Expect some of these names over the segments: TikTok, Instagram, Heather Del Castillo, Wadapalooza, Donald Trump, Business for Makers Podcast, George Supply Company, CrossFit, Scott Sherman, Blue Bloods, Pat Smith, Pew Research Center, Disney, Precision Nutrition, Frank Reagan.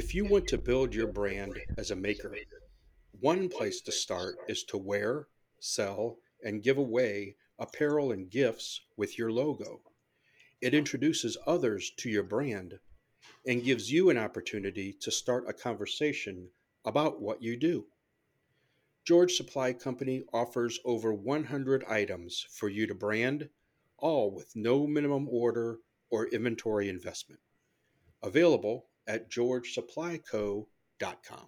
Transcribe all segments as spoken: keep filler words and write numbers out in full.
If you want to build your brand as a maker, one place to start is to wear, sell, and give away apparel and gifts with your logo. It introduces others to your brand and gives you an opportunity to start a conversation about what you do. George Supply Company offers over one hundred items for you to brand, all with no minimum order or inventory investment. Available at george supply co dot com.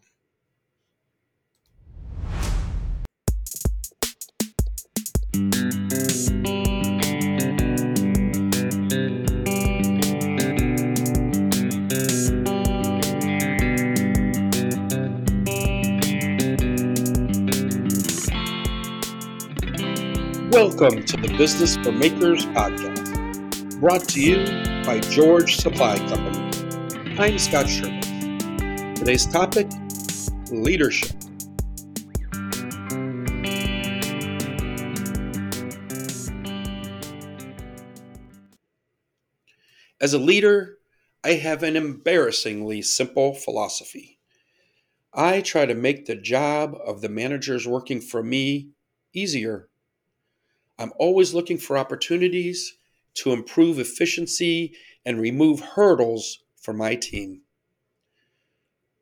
Welcome to the Business for Makers Podcast, brought to you by George Supply Company. I'm Scott Sherman. Today's topic, leadership. As a leader, I have an embarrassingly simple philosophy. I try to make the job of the managers working for me easier. I'm always looking for opportunities to improve efficiency and remove hurdles for my team.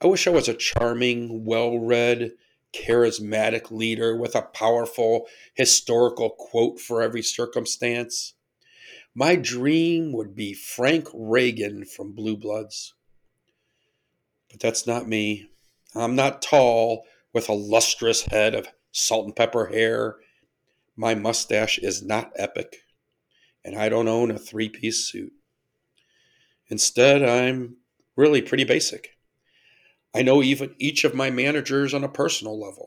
I wish I was a charming, well-read, charismatic leader with a powerful historical quote for every circumstance. My dream would be Frank Reagan from Blue Bloods. But that's not me. I'm not tall with a lustrous head of salt and pepper hair. My mustache is not epic, and I don't own a three-piece suit. Instead, I'm really pretty basic. I know even each of my managers on a personal level.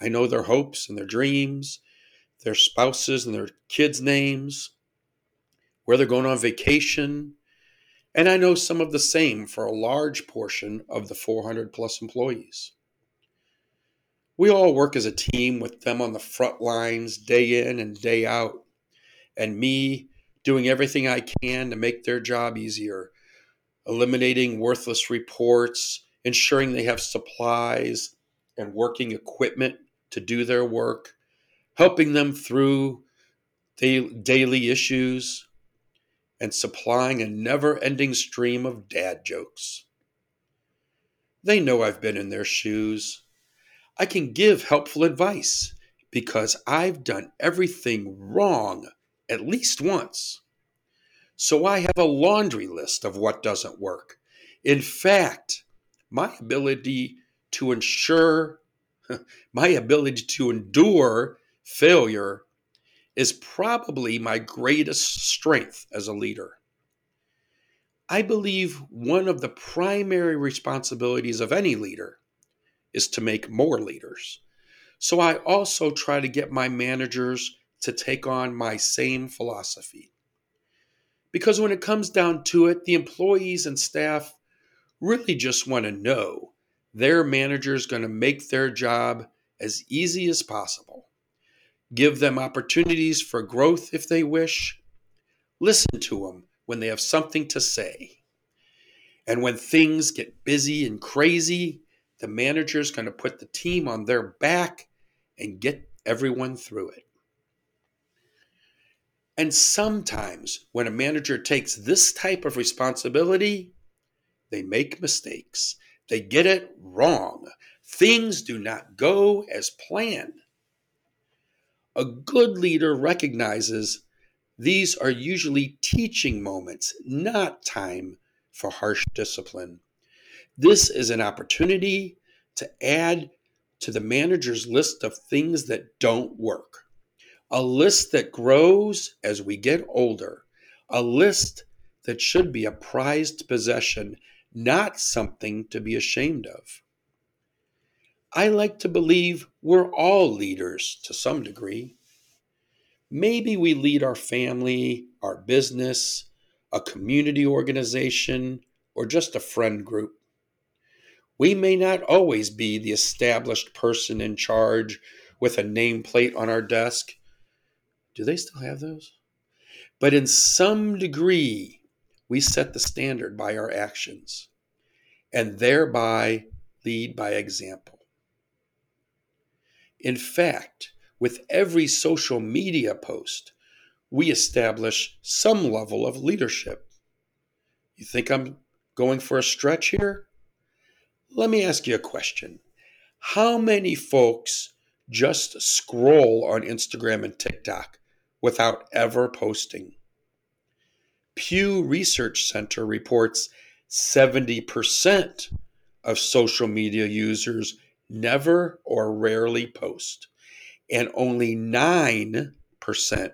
I know their hopes and their dreams, their spouses and their kids' names, where they're going on vacation, and I know some of the same for a large portion of the four hundred plus employees. We all work as a team with them on the front lines day in and day out, and me doing everything I can to make their job easier, eliminating worthless reports, ensuring they have supplies and working equipment to do their work, helping them through daily issues, and supplying a never-ending stream of dad jokes. They know I've been in their shoes. I can give helpful advice because I've done everything wrong at least once. So I have a laundry list of what doesn't work. In fact, my ability to ensure, my ability to endure failure is probably my greatest strength as a leader. I believe one of the primary responsibilities of any leader is to make more leaders. So I also try to get my managers to take on my same philosophy. Because when it comes down to it, the employees and staff really just want to know their manager is going to make their job as easy as possible, give them opportunities for growth if they wish, listen to them when they have something to say. And when things get busy and crazy, the manager's going to put the team on their back and get everyone through it. And sometimes when a manager takes this type of responsibility, they make mistakes. They get it wrong. Things do not go as planned. A good leader recognizes these are usually teaching moments, not time for harsh discipline. This is an opportunity to add to the manager's list of things that don't work. A list that grows as we get older. A list that should be a prized possession, not something to be ashamed of. I like to believe we're all leaders to some degree. Maybe we lead our family, our business, a community organization, or just a friend group. We may not always be the established person in charge with a nameplate on our desk. Do they still have those? But in some degree, we set the standard by our actions. and thereby lead by example. In fact, with every social media post, we establish some level of leadership. You think I'm going for a stretch here? Let me ask you a question. How many folks just scroll on Instagram and TikTok without ever posting? Pew Research Center reports seventy percent of social media users never or rarely post, and only nine percent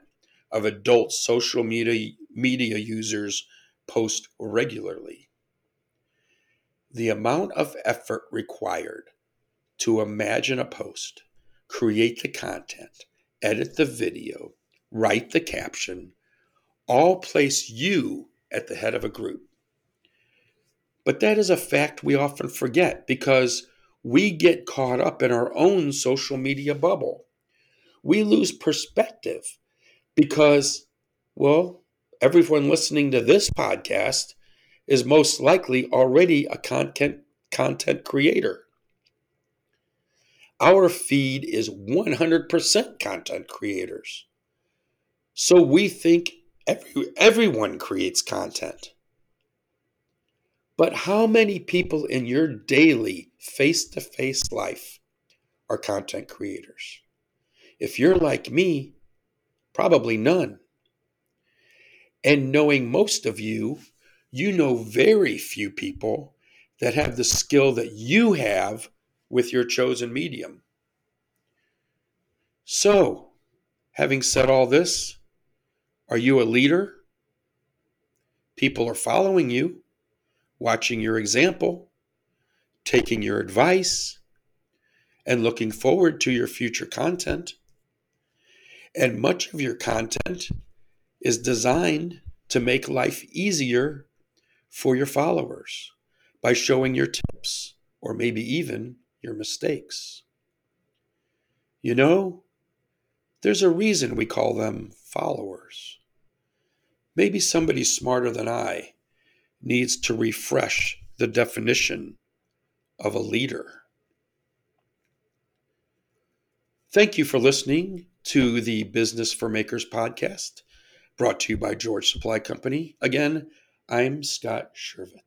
of adult social media, media users post regularly. The amount of effort required to imagine a post, create the content, edit the video, write the caption, all place you at the head of a group. But that is a fact we often forget because we get caught up in our own social media bubble. We lose perspective because, well, everyone listening to this podcast is most likely already a content content creator. Our feed is one hundred percent content creators. So we think every, everyone creates content. But how many people in your daily face-to-face life are content creators? If you're like me, probably none. And knowing most of you, you know very few people that have the skill that you have with your chosen medium. So, having said all this, are you a leader? People are following you, watching your example, taking your advice, and looking forward to your future content. And much of your content is designed to make life easier for your followers by showing your tips or maybe even your mistakes. You know, there's a reason we call them followers. Maybe somebody smarter than I needs to refresh the definition of a leader. Thank you for listening to the Business for Makers podcast, brought to you by George Supply Company. Again, I'm Scott Sherman.